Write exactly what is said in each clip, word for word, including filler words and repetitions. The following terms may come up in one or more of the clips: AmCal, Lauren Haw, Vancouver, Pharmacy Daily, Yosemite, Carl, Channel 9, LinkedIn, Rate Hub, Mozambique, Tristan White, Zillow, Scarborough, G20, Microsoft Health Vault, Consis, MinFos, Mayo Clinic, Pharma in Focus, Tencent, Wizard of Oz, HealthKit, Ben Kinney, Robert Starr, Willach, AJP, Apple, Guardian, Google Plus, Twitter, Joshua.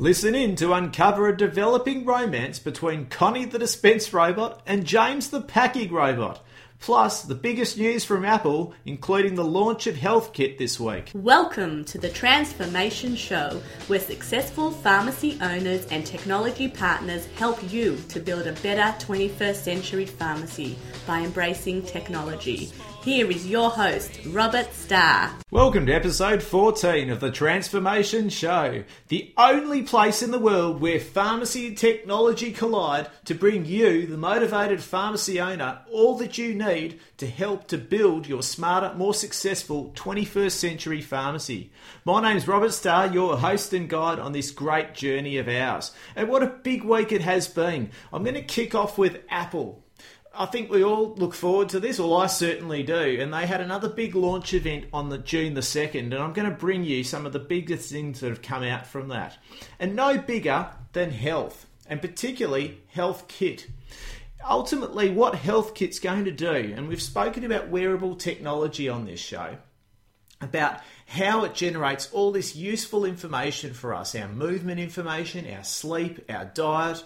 Listen in to uncover a developing romance between Connie the Dispense Robot and James the Packing Robot. Plus, the biggest news from Apple, including the launch of HealthKit this week. Welcome to the Transformation Show, where successful pharmacy owners and technology partners help you to build a better twenty-first century pharmacy by embracing technology. Here is your host, Robert Starr. Welcome to episode fourteen of the Transformation Show, the only place in the world where pharmacy and technology collide to bring you, the motivated pharmacy owner, all that you need to help to build your smarter, more successful twenty-first century pharmacy. My name's Robert Starr, your host and guide on this great journey of ours. And what a big week it has been. I'm going to kick off with Apple. I think we all look forward to this, or I certainly do. And they had another big launch event on the June the second, and I'm going to bring you some of the biggest things that have come out from that. And no bigger than health, and particularly HealthKit. Ultimately, what HealthKit's going to do, and we've spoken about wearable technology on this show, about how it generates all this useful information for us, our movement information, our sleep, our diet,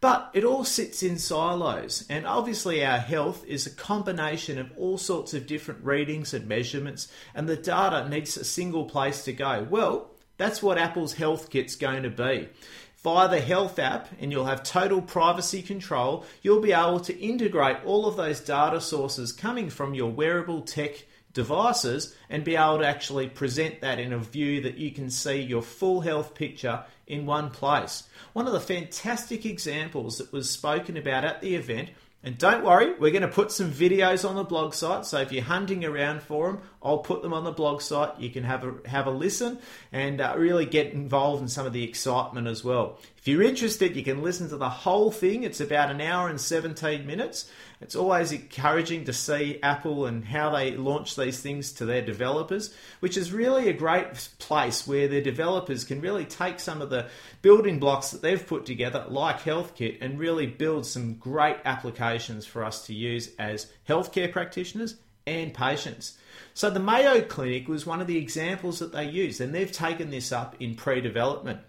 but it all sits in silos. And obviously our health is a combination of all sorts of different readings and measurements, and the data needs a single place to go. Well, that's what Apple's HealthKit's going to be. Via the Health app, and you'll have total privacy control, you'll be able to integrate all of those data sources coming from your wearable tech devices and be able to actually present that in a view that you can see your full health picture in one place. One of the fantastic examples that was spoken about at the event, and don't worry, we're going to put some videos on the blog site, so if you're hunting around for them, I'll put them on the blog site. You can have a have a listen and uh, really get involved in some of the excitement as well. If you're interested, you can listen to the whole thing. It's about an hour and seventeen minutes. It's always encouraging to see Apple and how they launch these things to their developers, which is really a great place where their developers can really take some of the building blocks that they've put together, like HealthKit, and really build some great applications for us to use as healthcare practitioners and patients. So the Mayo Clinic was one of the examples that they used, and they've taken this up in pre-development.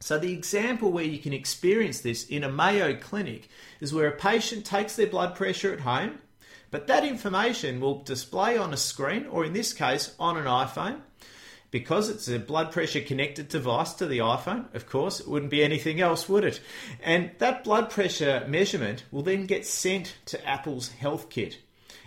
So the example where you can experience this in a Mayo Clinic is where a patient takes their blood pressure at home, but that information will display on a screen, or in this case, on an iPhone. Because it's a blood pressure connected device to the iPhone, of course, it wouldn't be anything else, would it? And that blood pressure measurement will then get sent to Apple's HealthKit.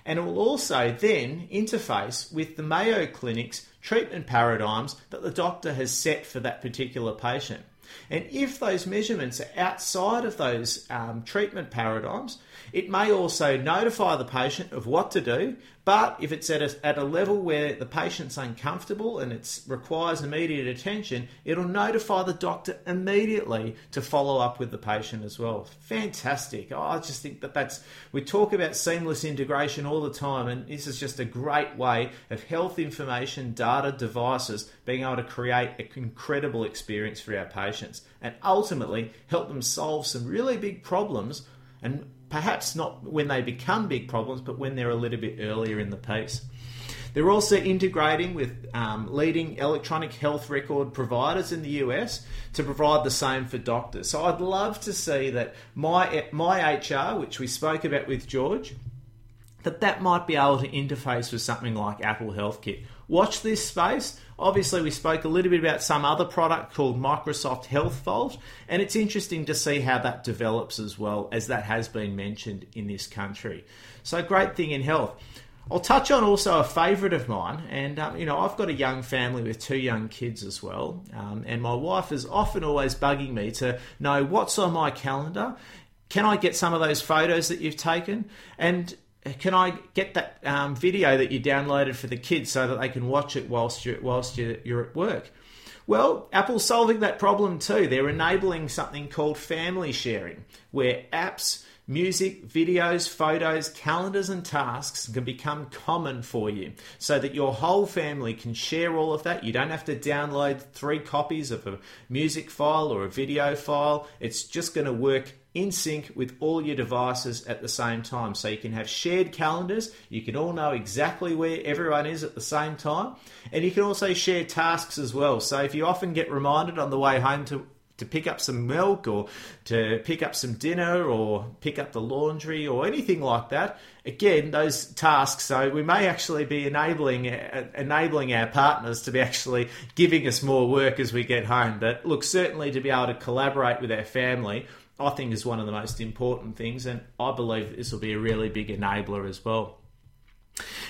And it will also then interface with the Mayo Clinic's treatment paradigms that the doctor has set for that particular patient. And if those measurements are outside of those um, treatment paradigms, it may also notify the patient of what to do. But if it's at a, at a level where the patient's uncomfortable and it requires immediate attention, it'll notify the doctor immediately to follow up with the patient as well. Fantastic. I just think that that's, we talk about seamless integration all the time, and this is just a great way of health information, data, devices, being able to create an incredible experience for our patients and ultimately help them solve some really big problems, and perhaps not when they become big problems, but when they're a little bit earlier in the piece. They're also integrating with um, leading electronic health record providers in the U S to provide the same for doctors. So I'd love to see that my my H R, which we spoke about with George, that that might be able to interface with something like Apple HealthKit. Watch this space. Obviously, we spoke a little bit about some other product called Microsoft Health Vault, and it's interesting to see how that develops as well, as that has been mentioned in this country. So great thing in health. I'll touch on also a favourite of mine, and um, you know, I've got a young family with two young kids as well, um, and my wife is often always bugging me to know what's on my calendar. Can I get some of those photos that you've taken? And can I get that um, video that you downloaded for the kids so that they can watch it whilst you're, whilst you're, you're at work? Well, Apple's solving that problem too. They're enabling something called family sharing, where apps, music, videos, photos, calendars and tasks can become common for you so that your whole family can share all of that. You don't have to download three copies of a music file or a video file. It's just going to work in sync with all your devices at the same time. So you can have shared calendars, you can all know exactly where everyone is at the same time, and you can also share tasks as well. So if you often get reminded on the way home to to pick up some milk or to pick up some dinner or pick up the laundry or anything like that. Again, those tasks, so we may actually be enabling enabling our partners to be actually giving us more work as we get home. But look, certainly to be able to collaborate with our family, I think is one of the most important things, and I believe this will be a really big enabler as well.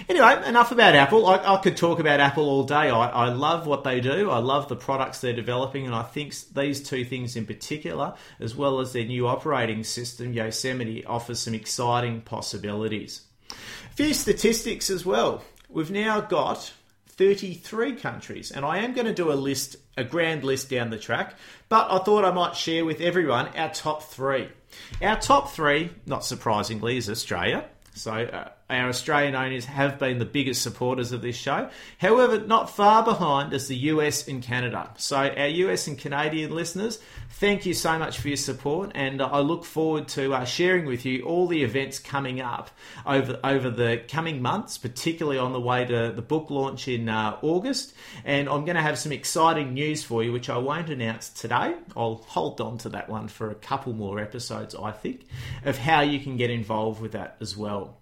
Anyway, enough about Apple. I, I could talk about Apple all day. I, I love what they do. I love the products they're developing, and I think these two things in particular, as well as their new operating system, Yosemite, offers some exciting possibilities. A few statistics as well. We've now got thirty-three countries, and I am going to do a list, a grand list down the track, but I thought I might share with everyone our top three. Our top three, not surprisingly, is Australia. So uh, our Australian owners have been the biggest supporters of this show. However, not far behind is the U S and Canada. So our U S and Canadian listeners, thank you so much for your support, and I look forward to uh, sharing with you all the events coming up over, over the coming months, particularly on the way to the book launch in uh, August. And I'm going to have some exciting news for you, which I won't announce today. I'll hold on to that one for a couple more episodes, I think, of how you can get involved with that as well.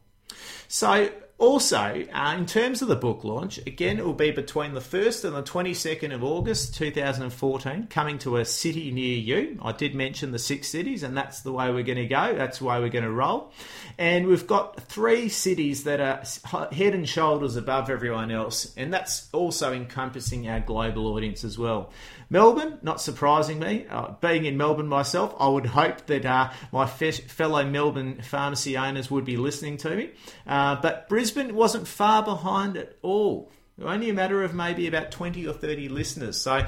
So also, uh, in terms of the book launch, again, it will be between the first and the twenty-second of August two thousand fourteen, coming to a city near you. I did mention the six cities, and that's the way we're going to go. That's the way we're going to roll. And we've got three cities that are head and shoulders above everyone else, and that's also encompassing our global audience as well. Melbourne, not surprisingly, uh, being in Melbourne myself, I would hope that uh, my fe- fellow Melbourne pharmacy owners would be listening to me. Uh, but Brisbane wasn't far behind at all. Only a matter of maybe about twenty or thirty listeners. So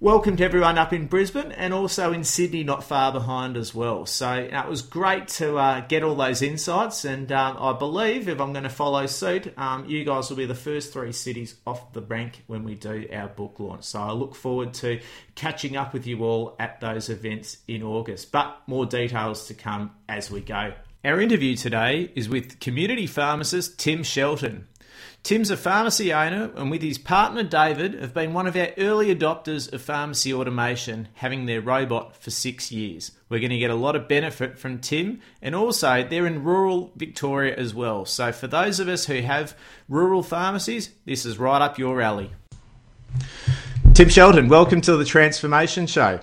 welcome to everyone up in Brisbane, and also in Sydney, not far behind as well. So uh, it was great to uh, get all those insights, and um, I believe if I'm going to follow suit, um, you guys will be the first three cities off the rank when we do our book launch. So I look forward to catching up with you all at those events in August, but more details to come as we go. Our interview today is with community pharmacist Tim Shelton. Tim's a pharmacy owner, and with his partner David have been one of our early adopters of pharmacy automation, having their robot for six years. We're going to get a lot of benefit from Tim, and also they're in rural Victoria as well. So for those of us who have rural pharmacies, this is right up your alley. Tim Shelton, welcome to the Transformation Show.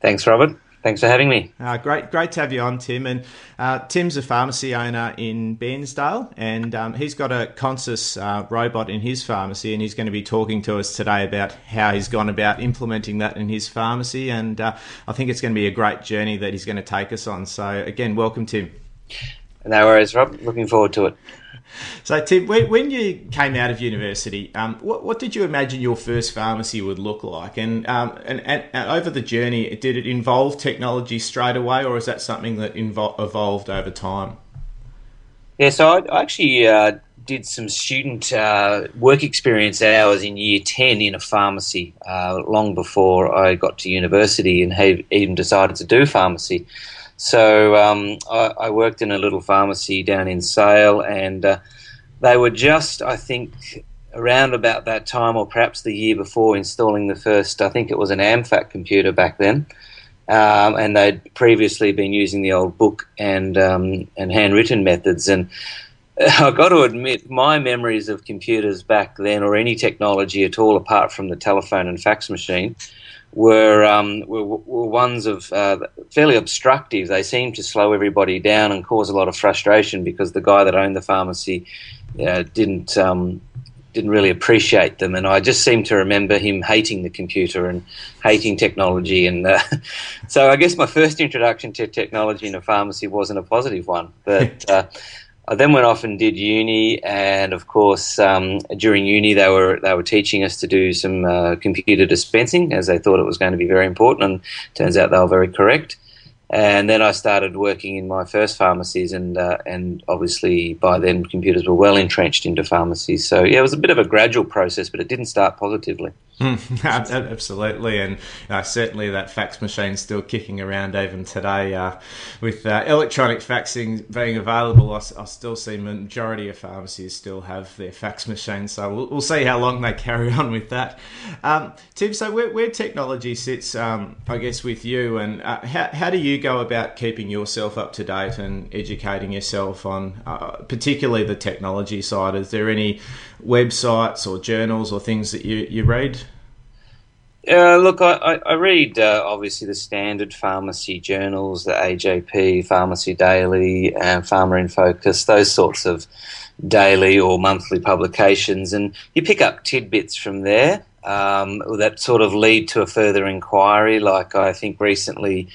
Thanks, Robert. Thanks for having me. Uh, great great to have you on, Tim. And uh, Tim's a pharmacy owner in Bairnsdale, and um, he's got a Consis uh, robot in his pharmacy, and he's going to be talking to us today about how he's gone about implementing that in his pharmacy. And uh, I think it's going to be a great journey that he's going to take us on. So again, welcome, Tim. No worries, Rob. Looking forward to it. So, Tim, when you came out of university, um, what, what did you imagine your first pharmacy would look like? And, um, and, and, and over the journey, did it involve technology straight away, or is that something that invo- evolved over time? Yeah, so I, I actually uh, did some student uh, work experience hours in year ten in a pharmacy uh, long before I got to university and had even decided to do pharmacy. So um, I, I worked in a little pharmacy down in Sale, and uh, they were just, I think, around about that time or perhaps the year before installing the first, I think it was an AMFAC computer back then, um, and they'd previously been using the old book and um, and handwritten methods. And I've got to admit, my memories of computers back then, or any technology at all apart from the telephone and fax machine, Were, um, were were ones of uh, fairly obstructive. They seemed to slow everybody down and cause a lot of frustration because the guy that owned the pharmacy uh, didn't um, didn't really appreciate them. And I just seem to remember him hating the computer and hating technology. And uh, so I guess my first introduction to technology in a pharmacy wasn't a positive one. But uh, I then went off and did uni, and of course, um, during uni they were they were teaching us to do some uh, computer dispensing, as they thought it was going to be very important, and turns out they were very correct. And then I started working in my first pharmacies, and uh, and obviously by then computers were well entrenched into pharmacies. So yeah, it was a bit of a gradual process, but it didn't start positively. Mm, absolutely, and uh, certainly that fax machine's still kicking around even today. Uh, with uh, electronic faxing being available, I, I still see the majority of pharmacies still have their fax machines, so we'll, we'll see how long they carry on with that. Um, Tim, so where, where technology sits, um, I guess, with you, and uh, how, how do you go about keeping yourself up to date and educating yourself on uh, particularly the technology side? Is there any websites or journals or things that you, you read? Uh, look, I, I read uh, obviously the standard pharmacy journals, the A J P, Pharmacy Daily, uh, Pharma in Focus, those sorts of daily or monthly publications, and you pick up tidbits from there um, that sort of lead to a further inquiry. Like I think recently,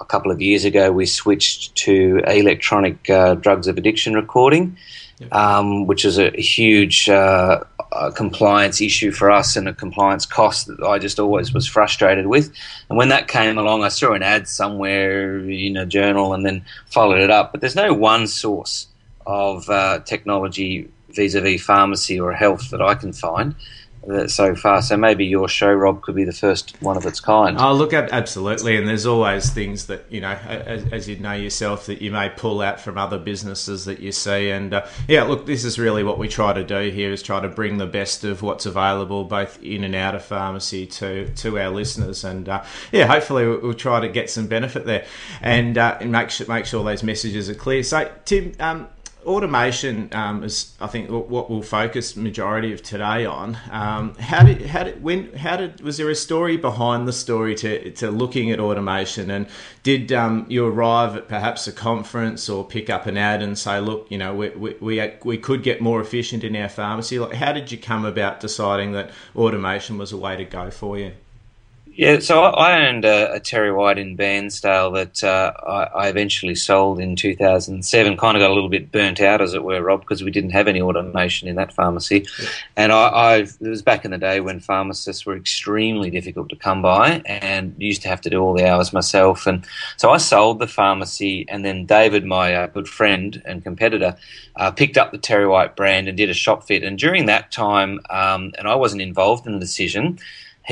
a couple of years ago, we switched to electronic uh, drugs of addiction recording, yeah. um, which is a huge Uh, A compliance issue for us and a compliance cost that I just always was frustrated with. And when that came along, I saw an ad somewhere in a journal and then followed it up. But there's no one source of uh, technology vis-a-vis pharmacy or health that I can find so far. So maybe your show, Rob, could be the first one of its kind. Oh, look, absolutely. And there's always things that, you know, as, as you know yourself, that you may pull out from other businesses that you see. And uh, yeah, look, this is really what we try to do here, is try to bring the best of what's available both in and out of pharmacy to, to our listeners. And uh, yeah, hopefully we'll try to get some benefit there and, uh, and make, sure, make sure those messages are clear. So, Tim, um, automation um, is, I think, what we'll focus majority of today on. Um, how did, how did, when, how did, was there a story behind the story to, to looking at automation? And did um, you arrive at perhaps a conference or pick up an ad and say, look, you know, we we we, we could get more efficient in our pharmacy? Like, how did you come about deciding that automation was a way to go for you? Yeah, so I owned a, a Terry White in Bairnsdale that uh, I, I eventually sold in two thousand seven. Kind of got a little bit burnt out, as it were, Rob, because we didn't have any automation in that pharmacy. Yeah. And I, I, it was back in the day when pharmacists were extremely difficult to come by and used to have to do all the hours myself. And so I sold the pharmacy, and then David, my uh, good friend and competitor, uh, picked up the Terry White brand and did a shop fit. And during that time, um, and I wasn't involved in the decision,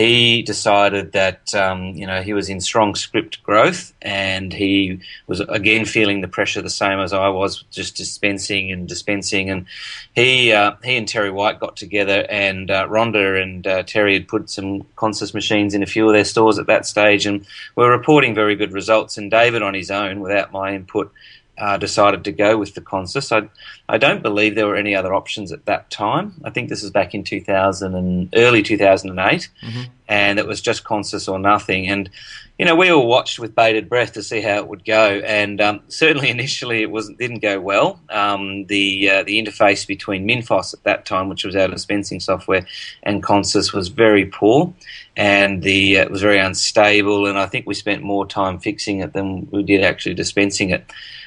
he decided that, um, you know, he was in strong script growth, and he was again feeling the pressure the same as I was, just dispensing and dispensing. And he uh, he and Terry White got together, and uh, Rhonda and uh, Terry had put some Consis machines in a few of their stores at that stage and were reporting very good results. And David on his own, without my input, Uh, decided to go with the Consis. I, I don't believe there were any other options at that time. I think this was back in two thousand and early two thousand eight, mm-hmm. and it was just Consis or nothing. And you know, we all watched with bated breath to see how it would go. And um, certainly initially, it wasn't didn't go well. Um, the uh, the interface between MinFos at that time, which was our dispensing software, and Consis was very poor, and the uh, it was very unstable. And I think we spent more time fixing it than we did actually dispensing it.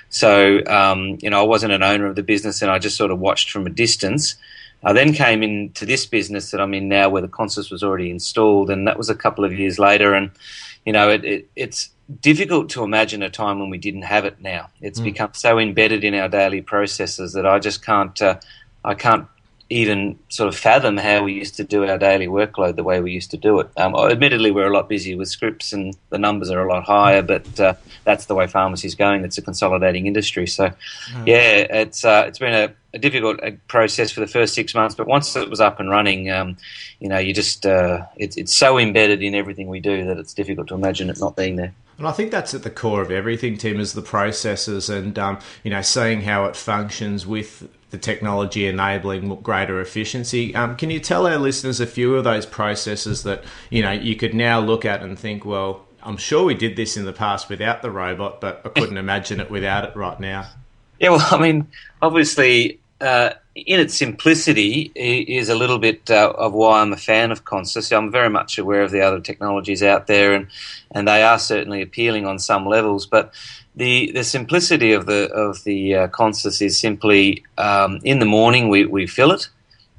So, um, you know, I wasn't an owner of the business, and I just sort of watched from a distance. I then came into this business that I'm in now, where the Consis was already installed, and that was a couple of years later. And, you know, it, it, it's difficult to imagine a time when we didn't have it now. It's mm. become so embedded in our daily processes that I just can't uh, I can't even sort of fathom how we used to do our daily workload the way we used to do it. Um, admittedly, we're a lot busier with scripts, and the numbers are a lot higher, but uh, that's the way pharmacy's going. It's a consolidating industry. So, mm. yeah, it's uh, it's been a, a difficult process for the first six months, but once it was up and running, um, you know, you just uh, it's it's so embedded in everything we do that it's difficult to imagine it not being there. And I think that's at the core of everything, Tim, is the processes and, um, you know, seeing how it functions with the technology enabling greater efficiency. Um, can you tell our listeners a few of those processes that, you know, you could now look at and think, well, I'm sure we did this in the past without the robot, but I couldn't imagine it without it right now? Yeah, well, I mean, obviously, uh, in its simplicity is a little bit uh, of why I'm a fan of Consis. I'm very much aware of the other technologies out there, and, and they are certainly appealing on some levels. But the, the simplicity of the of the uh, Consis is simply um, in the morning we, we fill it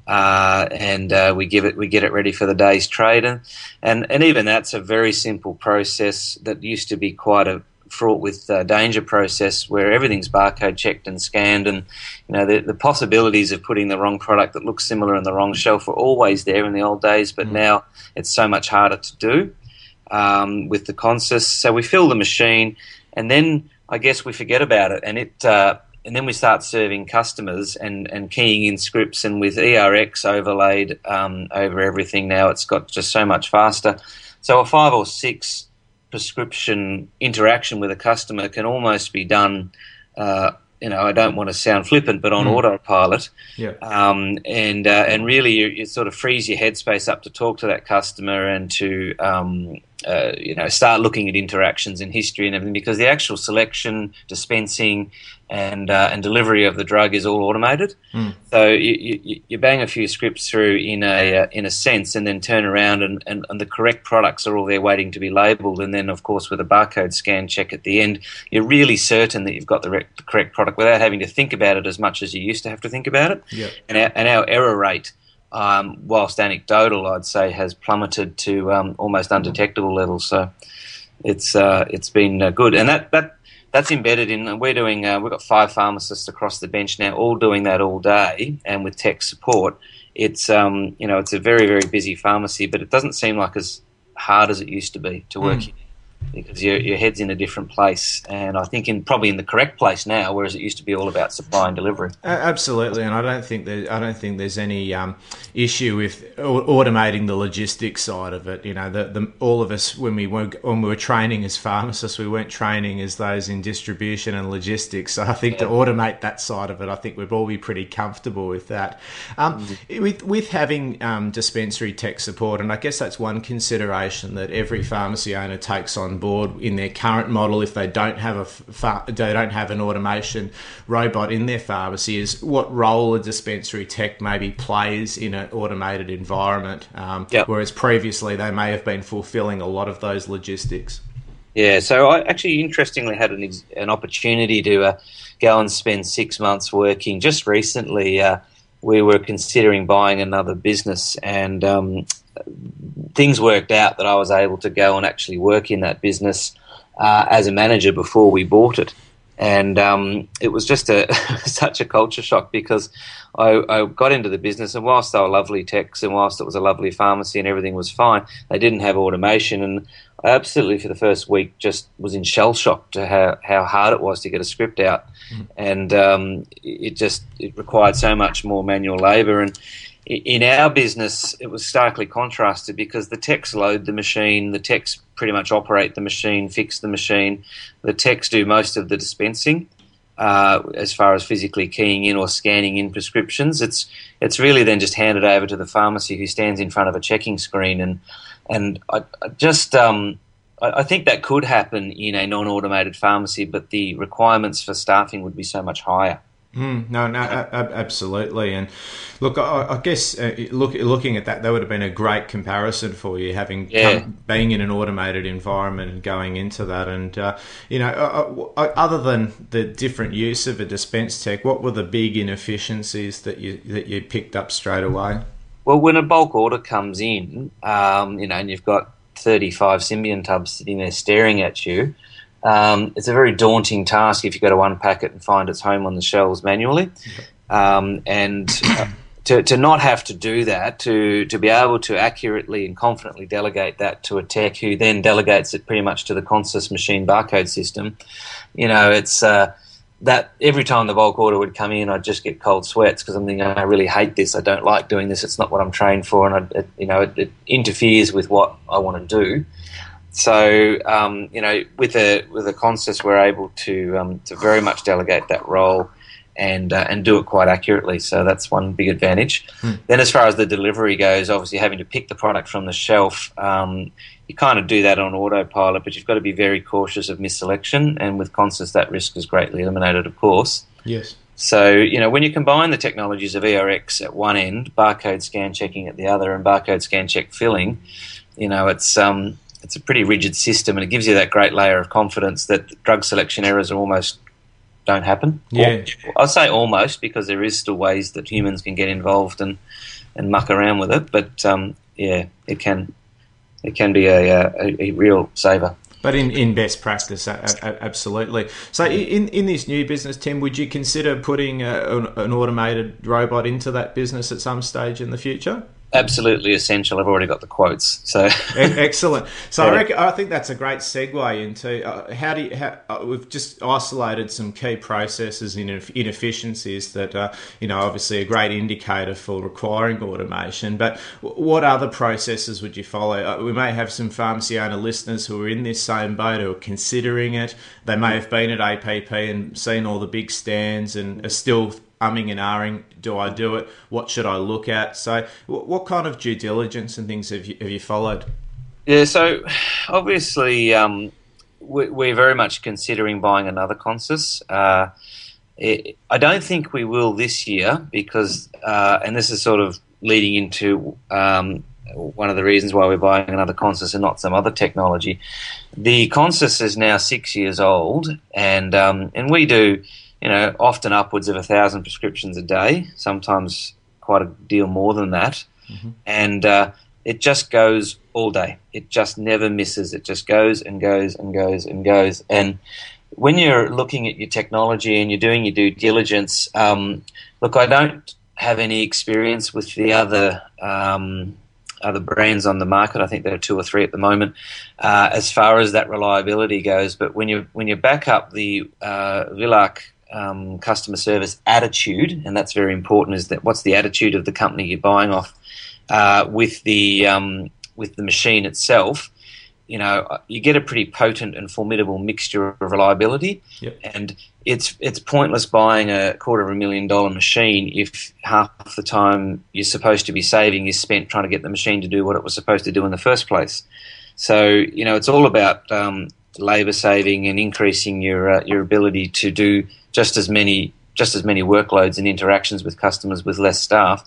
uh, and uh, we give it we get it ready for the day's trade, and, and and even that's a very simple process that used to be quite a fraught with uh, danger process where everything's barcode checked and scanned, and you know the, the possibilities of putting the wrong product that looks similar on the wrong shelf were always there in the old days, but mm. now it's so much harder to do um, with the Consis. So we fill the machine, and then I guess we forget about it, and it uh, and then we start serving customers and, and keying in scripts, and with E R X overlaid um, over everything now, it's got just so much faster. So a five or six prescription interaction with a customer can almost be done, uh, you know, I don't want to sound flippant, but on mm. autopilot. Yeah. Um, and uh, and really you, you sort of frees your headspace up to talk to that customer and to, um, uh, you know, start looking at interactions in history and everything, because the actual selection, dispensing and uh, and delivery of the drug is all automated. Mm. So you, you, you bang a few scripts through in a uh, in a sense, and then turn around and, and, and the correct products are all there waiting to be labelled. And then, of course, with a barcode scan check at the end, you're really certain that you've got the, re- the correct product without having to think about it as much as you used to have to think about it. Yep. And, our, and our error rate, um, whilst anecdotal, I'd say, has plummeted to um, almost undetectable levels. So it's uh, it's been uh, good, and that that. That's embedded in, we're doing, uh, we've got five pharmacists across the bench now, all doing that all day, and with tech support. It's, um, you know, it's a very, very busy pharmacy, but it doesn't seem like as hard as it used to be to work mm. in, because your, your head's in a different place, and I think in probably in the correct place now, whereas it used to be all about supply and delivery. Absolutely, and I don't think there, I don't think there's any um, issue with automating the logistics side of it. You know, the, the, all of us when we were when we were training as pharmacists, we weren't training as those in distribution and logistics. So I think yeah. to automate that side of it, I think we'd all be pretty comfortable with that. Um, mm-hmm. With with having um, dispensary tech support, and I guess that's one consideration that every pharmacy owner takes on board in their current model, if they don't have a far, they don't have an automation robot in their pharmacy, is what role a dispensary tech maybe plays in an automated environment, um, yep. whereas previously they may have been fulfilling a lot of those logistics. Yeah, so I actually interestingly had an, an opportunity to uh, go and spend six months working just recently. Uh, we were considering buying another business, and um, things worked out that I was able to go and actually work in that business uh, as a manager before we bought it. And um, it was just a such a culture shock, because I, I got into the business, and whilst they were lovely techs and whilst it was a lovely pharmacy and everything was fine, they didn't have automation. And I absolutely for the first week just was in shell shock to how, how hard it was to get a script out. Mm. And um, it just it required so much more manual labour. And in our business, it was starkly contrasted, because the techs load the machine, the techs pretty much operate the machine, fix the machine. The techs do most of the dispensing uh, as far as physically keying in or scanning in prescriptions. It's it's really then just handed over to the pharmacy, who stands in front of a checking screen. And and I, I just um, I, I think that could happen in a non-automated pharmacy, but the requirements for staffing would be so much higher. Mm, no, no, absolutely. And look, I, I guess uh, look, looking at that, that would have been a great comparison for you, having yeah. come, being in an automated environment and going into that. And uh, you know, uh, other than the different use of a dispense tech, what were the big inefficiencies that you that you picked up straight away? Well, when a bulk order comes in, um, you know, and you've got thirty-five Symbian tubs sitting there staring at you. Um, it's a very daunting task if you've got to unpack it and find its home on the shelves manually. Um, and uh, to, to not have to do that, to, to be able to accurately and confidently delegate that to a tech who then delegates it pretty much to the Consis machine barcode system, you know, it's uh, that every time the bulk order would come in, I'd just get cold sweats, because I'm thinking, I really hate this, I don't like doing this, it's not what I'm trained for, and I, it, you know, it, it interferes with what I want to do. So um, you know, with a with a Consis, we're able to um, to very much delegate that role and uh, and do it quite accurately. So that's one big advantage. Hmm. Then, as far as the delivery goes, obviously having to pick the product from the shelf, um, you kind of do that on autopilot, but you've got to be very cautious of misselection. And with Consis, that risk is greatly eliminated, of course. Yes. So, you know, when you combine the technologies of E R X at one end, barcode scan checking at the other, and barcode scan check filling, you know, it's um. It's a pretty rigid system, and it gives you that great layer of confidence that drug selection errors are almost don't happen. Yeah, I'll say almost, because there is still ways that humans can get involved and, and muck around with it. But um, yeah, it can it can be a, a, a real saver. But in, in best practice, absolutely. So in, in this new business, Tim, would you consider putting a, an automated robot into that business at some stage in the future? Absolutely essential. I've already got the quotes. So excellent. So yeah. I reckon, I think that's a great segue into uh, how do you, how, uh, we've just isolated some key processes and inefficiencies that are, you know, obviously a great indicator for requiring automation. But w- what other processes would you follow? Uh, we may have some pharmacy owner listeners who are in this same boat or considering it. They may have been at A P P and seen all the big stands and are still umming and ahhing, do I do it? What should I look at? So what kind of due diligence and things have you, have you followed? Yeah, so obviously um, we, we're very much considering buying another Consis. Uh, it, I don't think we will this year because, uh, and this is sort of leading into um, one of the reasons why we're buying another Consis and not some other technology. The Consis is now six years old and um, and we do, you know, often upwards of a thousand prescriptions a day, sometimes quite a deal more than that. Mm-hmm. And uh, it just goes all day. It just never misses. It just goes and goes and goes and goes. And when you're looking at your technology and you're doing your due diligence, um, look, I don't have any experience with the other um, other brands on the market. I think there are two or three at the moment uh, as far as that reliability goes. But when you when you back up the uh, Willach Um, customer service attitude, and that's very important, is that what's the attitude of the company you're buying off uh, with the um, with the machine itself, you know, you get a pretty potent and formidable mixture of reliability. Yep. And it's it's pointless buying a quarter of a million dollar machine if half the time you're supposed to be saving is spent trying to get the machine to do what it was supposed to do in the first place. So, you know, it's all about um, labor saving and increasing your uh, your ability to do just as many just as many workloads and interactions with customers with less staff.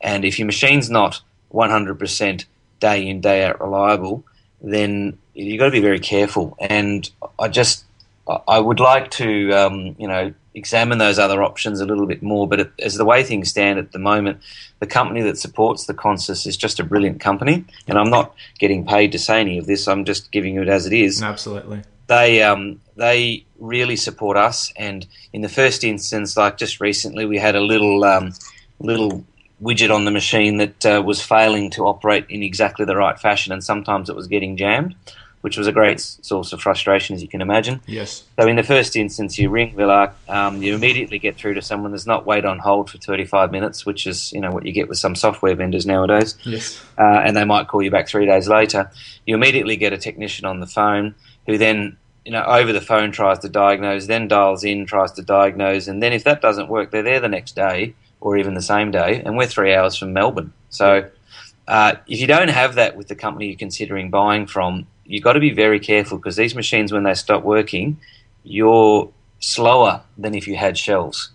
And if your machine's not one hundred percent day in, day out reliable, then you've got to be very careful. And I just I would like to um, you know examine those other options a little bit more. But as the way things stand at the moment, the company that supports the Consis is just a brilliant company. And I'm not getting paid to say any of this. I'm just giving it as it is. Absolutely. They um, they really support us, and in the first instance, like just recently, we had a little um, little widget on the machine that uh, was failing to operate in exactly the right fashion, and sometimes it was getting jammed, which was a great source of frustration, as you can imagine. Yes. So in the first instance, you ring Willach, um, you immediately get through to someone. There's not wait on hold for thirty-five minutes, which is you know what you get with some software vendors nowadays. Yes. Uh, and they might call you back three days later. You immediately get a technician on the phone, who then, you know, over the phone tries to diagnose, then dials in, tries to diagnose, and then if that doesn't work, they're there the next day or even the same day, and we're three hours from Melbourne. So uh, if you don't have that with the company you're considering buying from, you've got to be very careful because these machines, when they stop working, you're slower than if you had shelves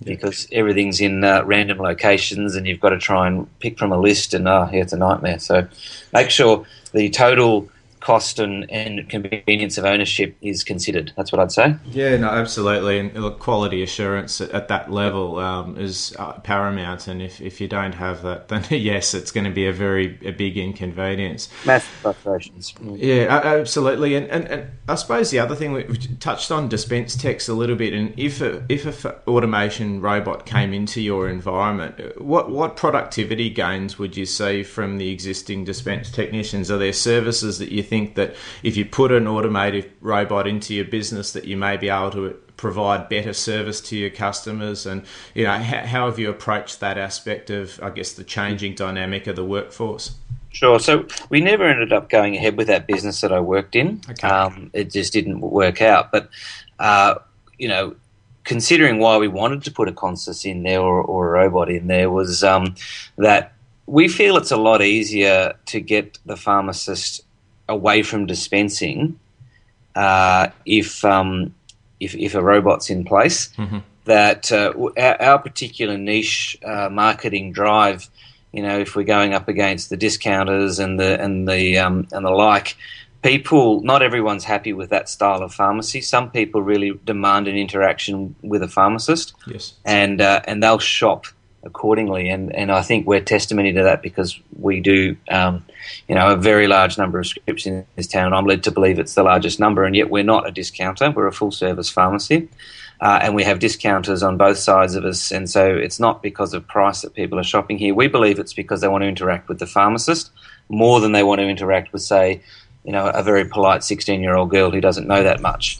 yeah. because everything's in uh, random locations and you've got to try and pick from a list and, oh, yeah, it's a nightmare. So make sure the total cost and, and convenience of ownership is considered. That's what I'd say. Yeah, no, absolutely. And look, quality assurance at, at that level um, is uh, paramount. And if, if you don't have that, then yes, it's going to be a very a big inconvenience. Massive frustrations. Yeah, absolutely. And, and and I suppose the other thing we touched on dispense techs a little bit. And if a, if a automation robot came into your environment, what what productivity gains would you see from the existing dispense technicians? Are there services that you think that if you put an automated robot into your business that you may be able to provide better service to your customers? And, you know, how, how have you approached that aspect of, I guess, the changing dynamic of the workforce? Sure. So we never ended up going ahead with that business that I worked in. Okay. Um, it just didn't work out. But, uh, you know, considering why we wanted to put a Consis in there or, or a robot in there was um, that we feel it's a lot easier to get the pharmacist away from dispensing uh, if, um, if if a robot's in place. Mm-hmm. That uh, our, our particular niche uh, marketing drive, you know, if we're going up against the discounters and the and the um, and the like, people, not everyone's happy with that style of pharmacy. Some people really demand an interaction with a pharmacist. Yes, and uh, and they'll shop accordingly. And, and I think we're testimony to that because we do, um, you know, a very large number of scripts in this town. And I'm led to believe it's the largest number, and yet we're not a discounter. We're a full-service pharmacy, uh, and we have discounters on both sides of us. And so it's not because of price that people are shopping here. We believe it's because they want to interact with the pharmacist more than they want to interact with, say, you know, a very polite sixteen-year-old girl who doesn't know that much.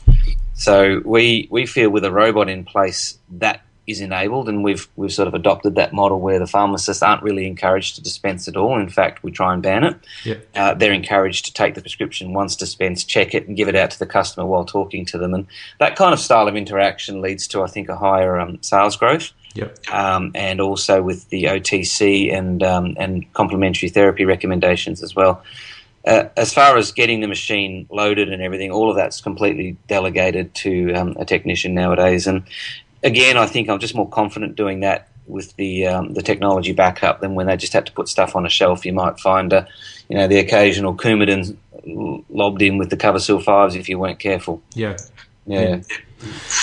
So we we feel with a robot in place that is enabled, and we've we've sort of adopted that model where the pharmacists aren't really encouraged to dispense at all. In fact, we try and ban it. Yep. Uh, they're encouraged to take the prescription once dispensed, check it, and give it out to the customer while talking to them. And that kind of style of interaction leads to, I think, a higher um, sales growth. Yep. Um, and also with the O T C and um, and complementary therapy recommendations as well. Uh, as far as getting the machine loaded and everything, all of that's completely delegated to um, a technician nowadays. And again, I think I'm just more confident doing that with the um, the technology backup than when they just had to put stuff on a shelf. You might find, uh, you know, the occasional Coumadin lobbed in with the Coversil fives if you weren't careful. Yeah, yeah,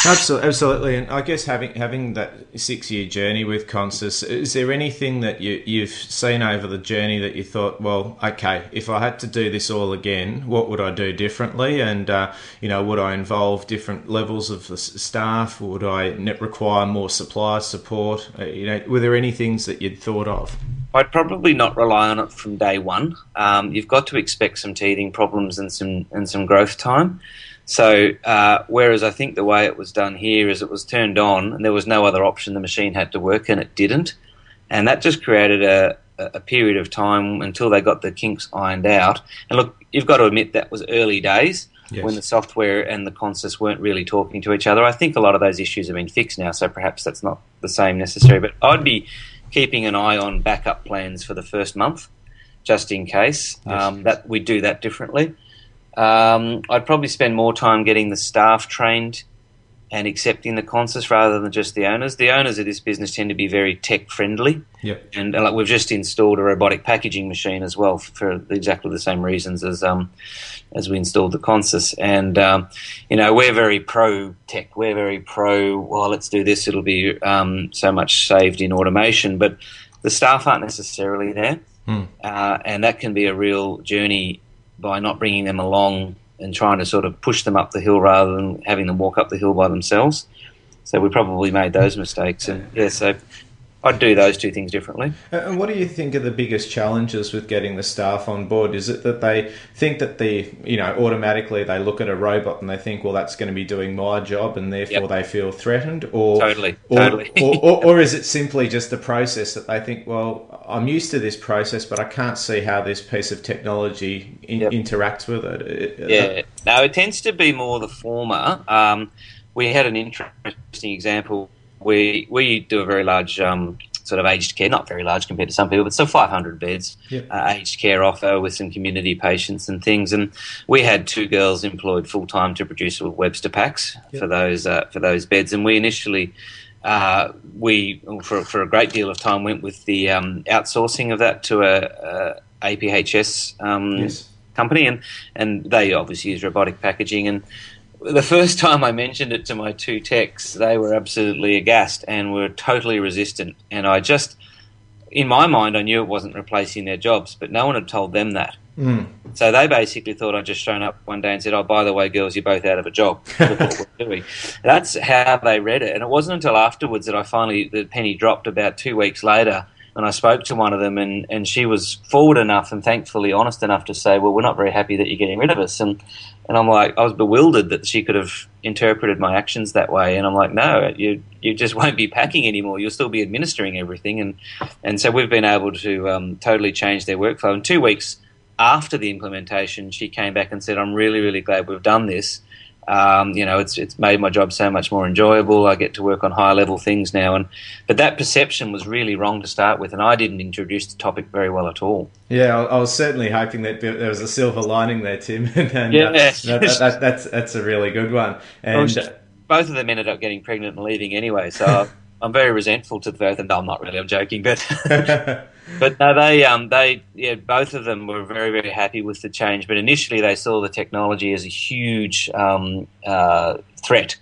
absolutely, absolutely. And I guess having having that six year journey with Consis, is there anything that you you've seen over the journey that you thought, well, okay, if I had to do this all again, what would I do differently? And uh, you know, would I involve different levels of the staff? Would I require more supplier support? You know, were there any things that you'd thought of? I'd probably not rely on it from day one. Um, you've got to expect some teething problems and some and some growth time. So uh, whereas I think the way it was done here is it was turned on and there was no other option. The machine had to work and it didn't. And that just created a, a period of time until they got the kinks ironed out. And look, you've got to admit that was early days. Yes. When the software and the Consis weren't really talking to each other. I think a lot of those issues have been fixed now, so perhaps that's not the same necessary. But I'd be keeping an eye on backup plans for the first month just in case. Yes. um, that we do that differently. Um, I'd probably spend more time getting the staff trained and accepting the Consis rather than just the owners. The owners of this business tend to be very tech-friendly. Yep. And, and like we've just installed a robotic packaging machine as well for exactly the same reasons as um, as we installed the Consis. And, um, you know, we're very pro-tech. We're very pro, well, let's do this. It'll be um, so much saved in automation. But the staff aren't necessarily there, mm. uh, and that can be a real journey by not bringing them along and trying to sort of push them up the hill rather than having them walk up the hill by themselves. So we probably made those mistakes. And yeah, so I'd do those two things differently. And what do you think are the biggest challenges with getting the staff on board? Is it that they think that the, you know, automatically they look at a robot and they think, well, that's going to be doing my job, and therefore yep. they feel threatened? Or totally, or, totally. or, or, or is it simply just the process that they think, well, I'm used to this process, but I can't see how this piece of technology in- yep. interacts with it? it yeah, that- no, it tends to be more the former. Um, we had an interesting example. We we do a very large um, sort of aged care, not very large compared to some people, but still five hundred beds, yep. uh, aged care offer with some community patients and things. And we had two girls employed full time to produce Webster packs yep. for those uh, for those beds. And we initially uh, we for for a great deal of time went with the um, outsourcing of that to a, a A P H S um, yes. company, and and they obviously use robotic packaging. And the first time I mentioned it to my two techs, they were absolutely aghast and were totally resistant. And I just, in my mind, I knew it wasn't replacing their jobs, but no one had told them that. Mm. So they basically thought I'd just shown up one day and said, oh, by the way, girls, you're both out of a job. Look what we're doing. That's how they read it. And it wasn't until afterwards that I finally, the penny dropped about two weeks later, and I spoke to one of them, and, and she was forward enough and thankfully honest enough to say, well, we're not very happy that you're getting rid of us. And and I'm like, I was bewildered that she could have interpreted my actions that way. And I'm like, no, you you just won't be packing anymore. You'll still be administering everything. And and so we've been able to um, totally change their workflow. And two weeks after the implementation, she came back and said, I'm really, really glad we've done this. Um, you know, it's it's made my job so much more enjoyable. I get to work on higher level things now, and but that perception was really wrong to start with, and I didn't introduce the topic very well at all. Yeah, I was certainly hoping that there was a silver lining there, Tim. and yeah, uh, that, that, that's that's a really good one. And both of them ended up getting pregnant and leaving anyway, so I'm very resentful to both of them. No, I'm not really. I'm joking, but but no, they um they yeah both of them were very very happy with the change. But initially, they saw the technology as a huge um, uh, threat,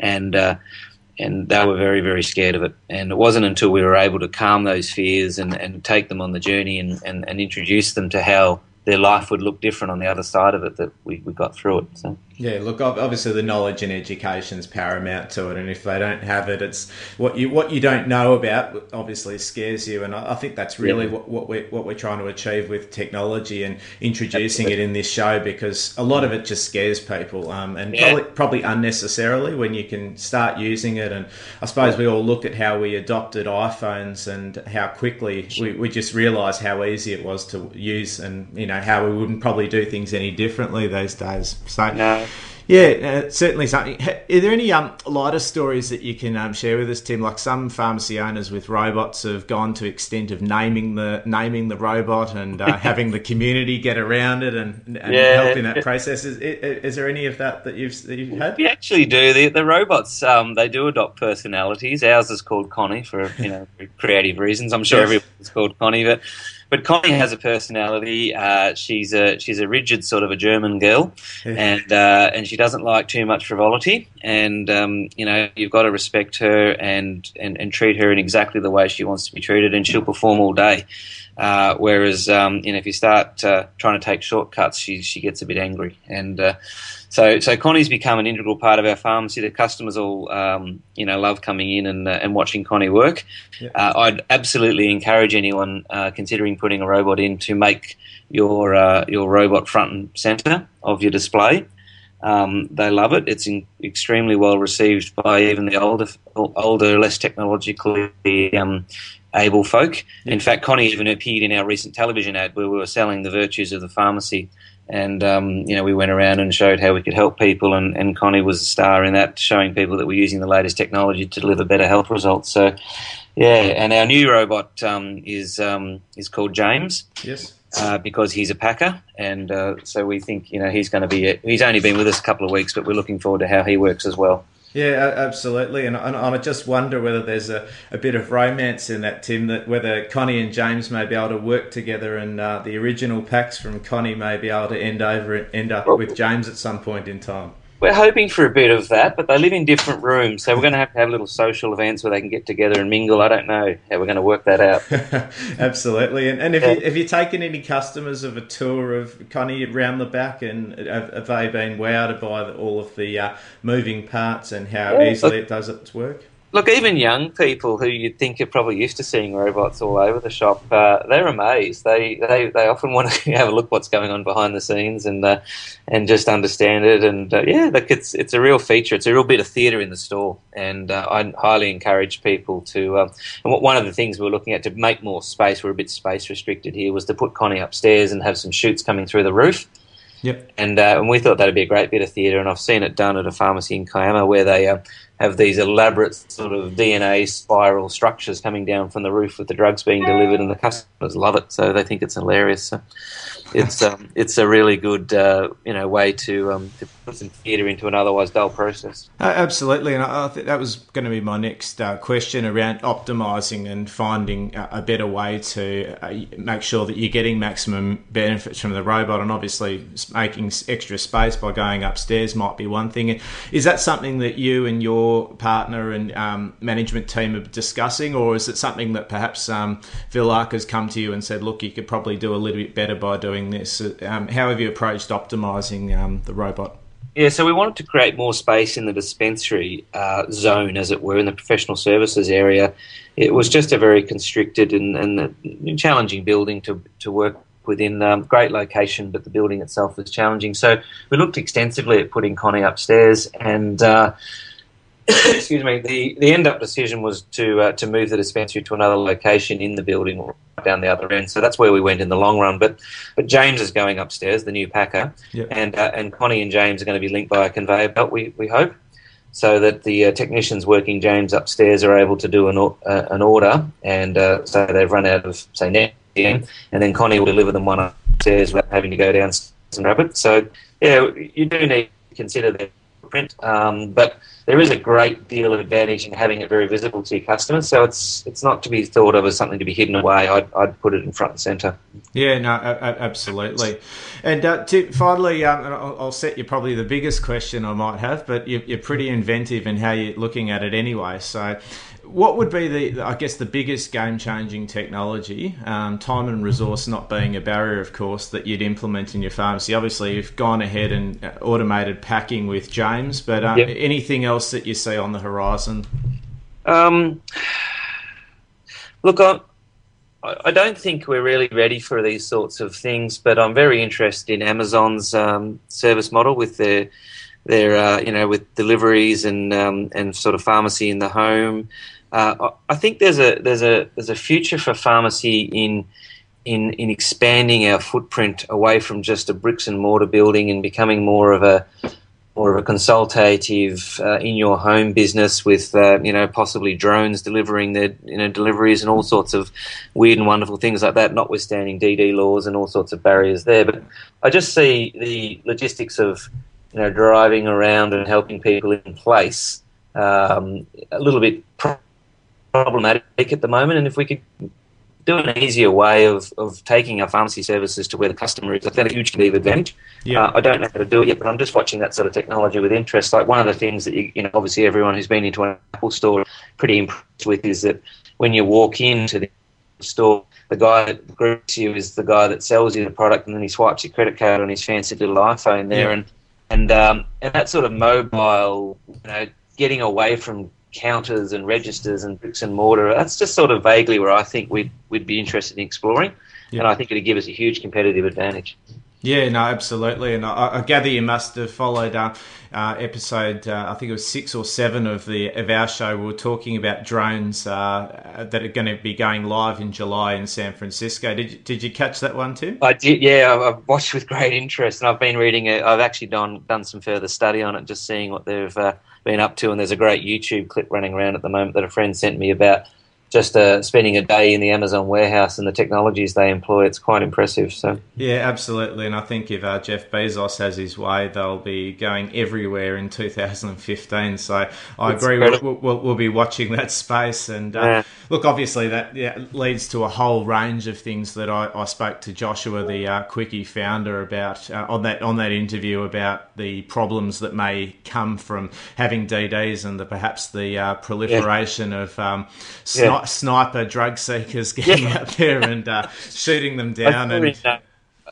and uh, and they were very, very scared of it. And it wasn't until we were able to calm those fears and, and take them on the journey and, and, and introduce them to how their life would look different on the other side of it that we, we got through it. So yeah, look, obviously the knowledge and education is paramount to it, and if they don't have it, it's what you what you don't know about obviously scares you, and I think that's really yeah. what, what, we're, what we're trying to achieve with technology and introducing Absolutely. It in this show, because a lot of it just scares people um, and yeah. probably, probably unnecessarily when you can start using it. And I suppose we all look at how we adopted iPhones and how quickly we, we just realised how easy it was to use, and you know, how we wouldn't probably do things any differently these days. So no. yeah, uh, certainly something. Are there any um, lighter stories that you can um, share with us, Tim? Like some pharmacy owners with robots have gone to extent of naming the naming the robot and uh, having the community get around it and, and yeah. help in that process. Is, is, is there any of that that you've, that you've had? We actually do. The, the robots, um, they do adopt personalities. Ours is called Connie for, you know, creative reasons. I'm sure yes. everyone's called Connie, but... But Connie has a personality. Uh, she's a she's a rigid sort of a German girl, and uh, and she doesn't like too much frivolity. And um, you know, you've got to respect her and, and and treat her in exactly the way she wants to be treated, and she'll perform all day. Uh, whereas um, you know, if you start uh, trying to take shortcuts, she she gets a bit angry. And uh, so so Connie's become an integral part of our pharmacy. The customers all um, you know love coming in and uh, and watching Connie work. Yeah. Uh, I'd absolutely encourage anyone uh, considering putting a robot in to make your uh, your robot front and center of your display. Um, they love it. It's in, extremely well received by even the older, older, less technologically um, able folk. Yeah. In fact, Connie even appeared in our recent television ad where we were selling the virtues of the pharmacy, and um, you know, we went around and showed how we could help people, and, and Connie was a star in that, showing people that we're using the latest technology to deliver better health results. So. Yeah, and our new robot um, is um, is called James. Yes, uh, because he's a packer, and uh, so we think you know he's going to be. A, he's only been with us a couple of weeks, but we're looking forward to how he works as well. Yeah, absolutely, and, and I just wonder whether there's a, a bit of romance in that, Tim, that whether Connie and James may be able to work together, and uh, the original packs from Connie may be able to end over end up with James at some point in time. We're hoping for a bit of that, but they live in different rooms, so we're going to have to have little social events where they can get together and mingle. I don't know how we're going to work that out. Absolutely. And, and have, yeah. you, have you taken any customers of a tour of Connie around the back, and have, have they been wowed by the, all of the uh, moving parts and how yeah, easily look, it does its work? Look, even young people who you'd think are probably used to seeing robots all over the shop, uh, they're amazed. They, they they often want to have a look what's going on behind the scenes and uh, and just understand it. And uh, yeah, look, it's it's a real feature. It's a real bit of theatre in the store. And uh, I highly encourage people to. Um, and what, one of the things we were looking at to make more space, we're a bit space restricted here, was to put Connie upstairs and have some shoots coming through the roof. Yep. And uh, and we thought that'd be a great bit of theatre. And I've seen it done at a pharmacy in Kiama where they. Uh, have these elaborate sort of D N A spiral structures coming down from the roof with the drugs being delivered, and the customers love it, so they think it's hilarious. So it's um, it's a really good uh, you know way to um, to put some theatre into an otherwise dull process. Uh, absolutely, and I, I think that was going to be my next uh, question around optimising and finding a, a better way to uh, make sure that you're getting maximum benefits from the robot, and obviously making extra space by going upstairs might be one thing. Is that something that you and your partner and um, management team are discussing, or is it something that perhaps um, Willach has come to you and said, look, you could probably do a little bit better by doing this? Um, how have you approached optimising um, the robot? Yeah, so we wanted to create more space in the dispensary uh, zone, as it were, in the professional services area. It was just a very constricted and, and challenging building to, to work within. Um, great location, but the building itself was challenging. So we looked extensively at putting Connie upstairs, and uh, excuse me, the, the end-up decision was to uh, to move the dispensary to another location in the building or down the other end. So that's where we went in the long run. But but James is going upstairs, the new packer, yep. and uh, and Connie and James are going to be linked by a conveyor belt, we, we hope, so that the uh, technicians working James upstairs are able to do an, or, uh, an order, and uh, so they've run out of, say, net, and then Connie will deliver them one upstairs without having to go downstairs and grab it. So, yeah, you do need to consider that footprint, um, but there is a great deal of advantage in having it very visible to your customers. So it's it's not to be thought of as something to be hidden away. I'd, I'd put it in front and centre. Yeah, no, absolutely. And uh, to, finally, um, and I'll, I'll set you probably the biggest question I might have, but you, you're pretty inventive in how you're looking at it anyway. So what would be the, I guess, the biggest game-changing technology, um, time and resource not being a barrier, of course, that you'd implement in your pharmacy? Obviously, you've gone ahead and automated packing with James, but um, yep. anything else that you see on the horizon? Um, look, I, I don't think we're really ready for these sorts of things, but I'm very interested in Amazon's um, service model with their their uh, you know, with deliveries and um, and sort of pharmacy in the home. Uh, I think there's a there's a there's a future for pharmacy in in in expanding our footprint away from just a bricks and mortar building and becoming more of a more of a consultative uh, in your home business with uh, you know, possibly drones delivering their, you know, deliveries and all sorts of weird and wonderful things like that, notwithstanding D D laws and all sorts of barriers there. But I just see the logistics of, you know, driving around and helping people in place um, a little bit problematic at the moment, and if we could do an easier way of, of taking our pharmacy services to where the customer is, I think a huge competitive advantage. Yeah. Uh, I don't know how to do it yet, but I'm just watching that sort of technology with interest. Like one of the things that, you, you know, obviously everyone who's been into an Apple store is pretty impressed with is that when you walk into the store, the guy that greets you is the guy that sells you the product, and then he swipes your credit card on his fancy little iPhone there. Yeah. And and um, and that sort of mobile, you know, getting away from counters and registers and bricks and mortar, that's just sort of vaguely where I think we'd, we'd be interested in exploring. Yeah. And I think it would give us a huge competitive advantage. Yeah, no, absolutely. And I, I gather you must have followed uh, uh, episode, uh, I think it was six or seven of the of our show. We were talking about drones uh, that are going to be going live in July in San Francisco. Did you, did you catch that one too? I did, yeah. I, I've watched with great interest, and I've been reading it. I've actually done done some further study on it, just seeing what they've uh, been up to. And there's a great YouTube clip running around at the moment that a friend sent me about just uh, spending a day in the Amazon warehouse and the technologies they employ. It's quite impressive. So yeah, absolutely. And I think if uh, Jeff Bezos has his way, they'll be going everywhere in two thousand fifteen. So I it's agree. We'll, we'll, we'll be watching that space. And uh, yeah. Look, obviously that yeah, leads to a whole range of things that I, I spoke to Joshua, the uh, Quickie founder, about uh, on that on that interview about the problems that may come from having D Ds and the perhaps the uh, proliferation yeah. of um, snot. Yeah. Sniper drug seekers getting yeah. out there and uh, shooting them down. I, and uh,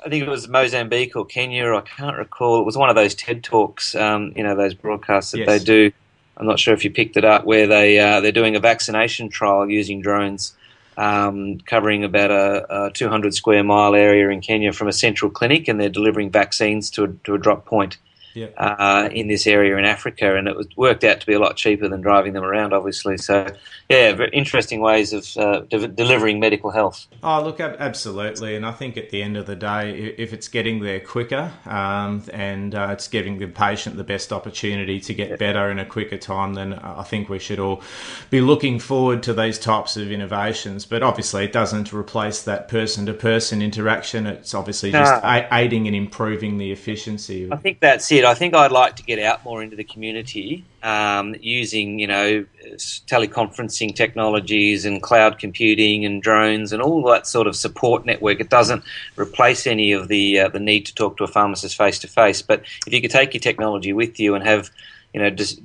I think it was Mozambique or Kenya, I can't recall. It was one of those TED Talks, um, you know, those broadcasts that yes. they do. I'm not sure if you picked it up, where they, uh, they're doing a vaccination trial using drones um, covering about a, a two hundred square mile area in Kenya from a central clinic, and they're delivering vaccines to a, to a drop point. Yeah. Uh, in this area in Africa, and it was, worked out to be a lot cheaper than driving them around, obviously. So, yeah, very interesting ways of uh, de- delivering medical health. Oh, look, absolutely. And I think at the end of the day, if it's getting there quicker um, and uh, it's giving the patient the best opportunity to get yeah. better in a quicker time, then I think we should all be looking forward to these types of innovations. But obviously, it doesn't replace that person-to-person interaction. It's obviously just no. a- aiding and improving the efficiency. I think that's it. I think I'd like to get out more into the community um, using, you know, teleconferencing technologies and cloud computing and drones and all that sort of support network. It doesn't replace any of the uh, the need to talk to a pharmacist face-to-face. But if you could take your technology with you and have, you know, just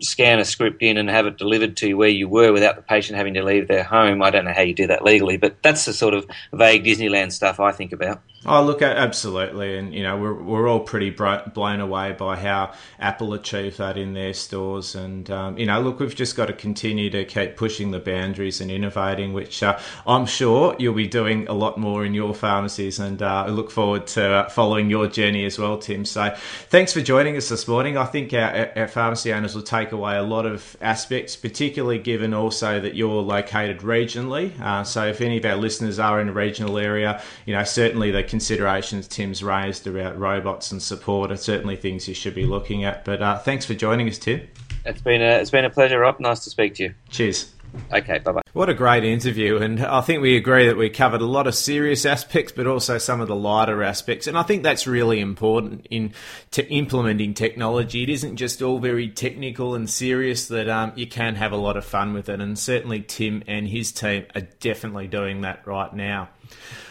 scan a script in and have it delivered to where you were without the patient having to leave their home, I don't know how you do that legally, but that's the sort of vague Disneyland stuff I think about. Oh, look, absolutely. And, you know, we're we're all pretty blown away by how Apple achieved that in their stores. And, um, you know, look, we've just got to continue to keep pushing the boundaries and innovating, which uh, I'm sure you'll be doing a lot more in your pharmacies. And uh, I look forward to uh, following your journey as well, Tim. So thanks for joining us this morning. I think our, our pharmacy owners will take away a lot of aspects, particularly given also that you're located regionally. Uh, so if any of our listeners are in a regional area, you know, certainly they can considerations Tim's raised about robots and support are certainly things you should be looking at. But uh, thanks for joining us, Tim. It's been a, it's been a pleasure, Rob. Nice to speak to you. Cheers. Okay, bye-bye. What a great interview, and I think we agree that we covered a lot of serious aspects, but also some of the lighter aspects, and I think that's really important in to implementing technology. It isn't just all very technical and serious, that um, you can have a lot of fun with it, and certainly Tim and his team are definitely doing that right now.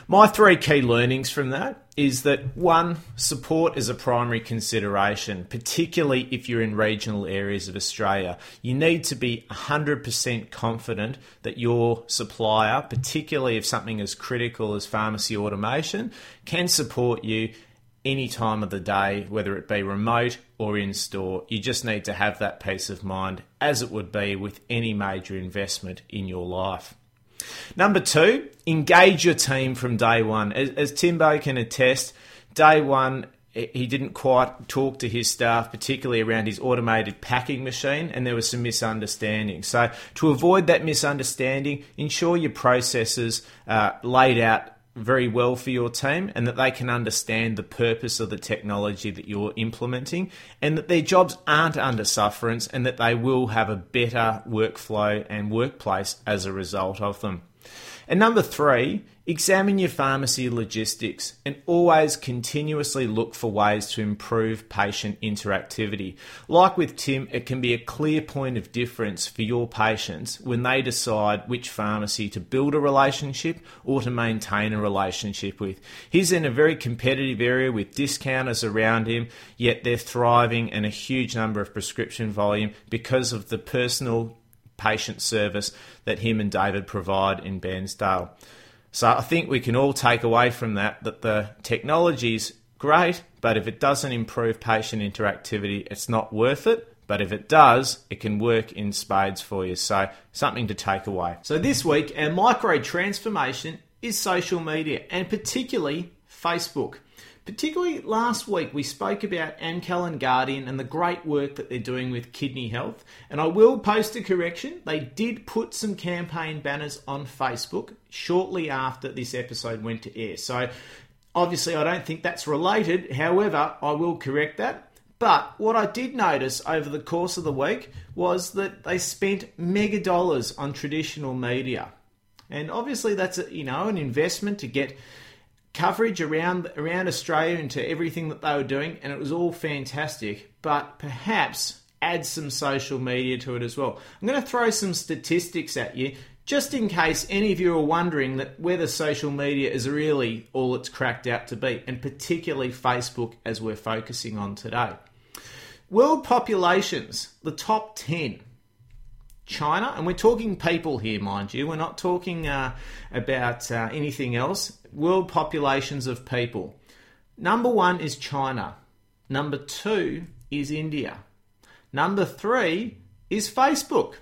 My three key learnings from that is that, one, support is a primary consideration, particularly if you're in regional areas of Australia. You need to be one hundred percent confident that your supplier, particularly if something as critical as pharmacy automation, can support you any time of the day, whether it be remote or in-store. You just need to have that peace of mind, as it would be with any major investment in your life. Number two, engage your team from day one. As, as Timbo can attest, day one, he didn't quite talk to his staff, particularly around his automated packing machine, and there was some misunderstanding. So to avoid that misunderstanding, ensure your processes are laid out very well for your team, and that they can understand the purpose of the technology that you're implementing, and that their jobs aren't under sufferance, and that they will have a better workflow and workplace as a result of them. And number three, examine your pharmacy logistics and always continuously look for ways to improve patient interactivity. Like with Tim, it can be a clear point of difference for your patients when they decide which pharmacy to build a relationship or to maintain a relationship with. He's in a very competitive area with discounters around him, yet they're thriving and a huge number of prescription volume because of the personal patient service that him and David provide in Bairnsdale. So I think we can all take away from that that the technology's great, but if it doesn't improve patient interactivity, it's not worth it. But if it does, it can work in spades for you. So something to take away. So this week, our micro transformation is social media, and particularly Facebook. Particularly last week, we spoke about AmCal and Guardian and the great work that they're doing with kidney health. And I will post a correction. They did put some campaign banners on Facebook shortly after this episode went to air. So obviously, I don't think that's related. However, I will correct that. But what I did notice over the course of the week was that they spent mega dollars on traditional media. And obviously, that's a, you know, an investment to get coverage around around Australia into everything that they were doing, and it was all fantastic, but perhaps add some social media to it as well. I'm going to throw some statistics at you, just in case any of you are wondering that whether social media is really all it's cracked out to be, and particularly Facebook as we're focusing on today. World populations, the top ten. China, and we're talking people here, mind you, we're not talking uh, about uh, anything else. World populations of people. Number one is China. Number two is India. Number three is Facebook.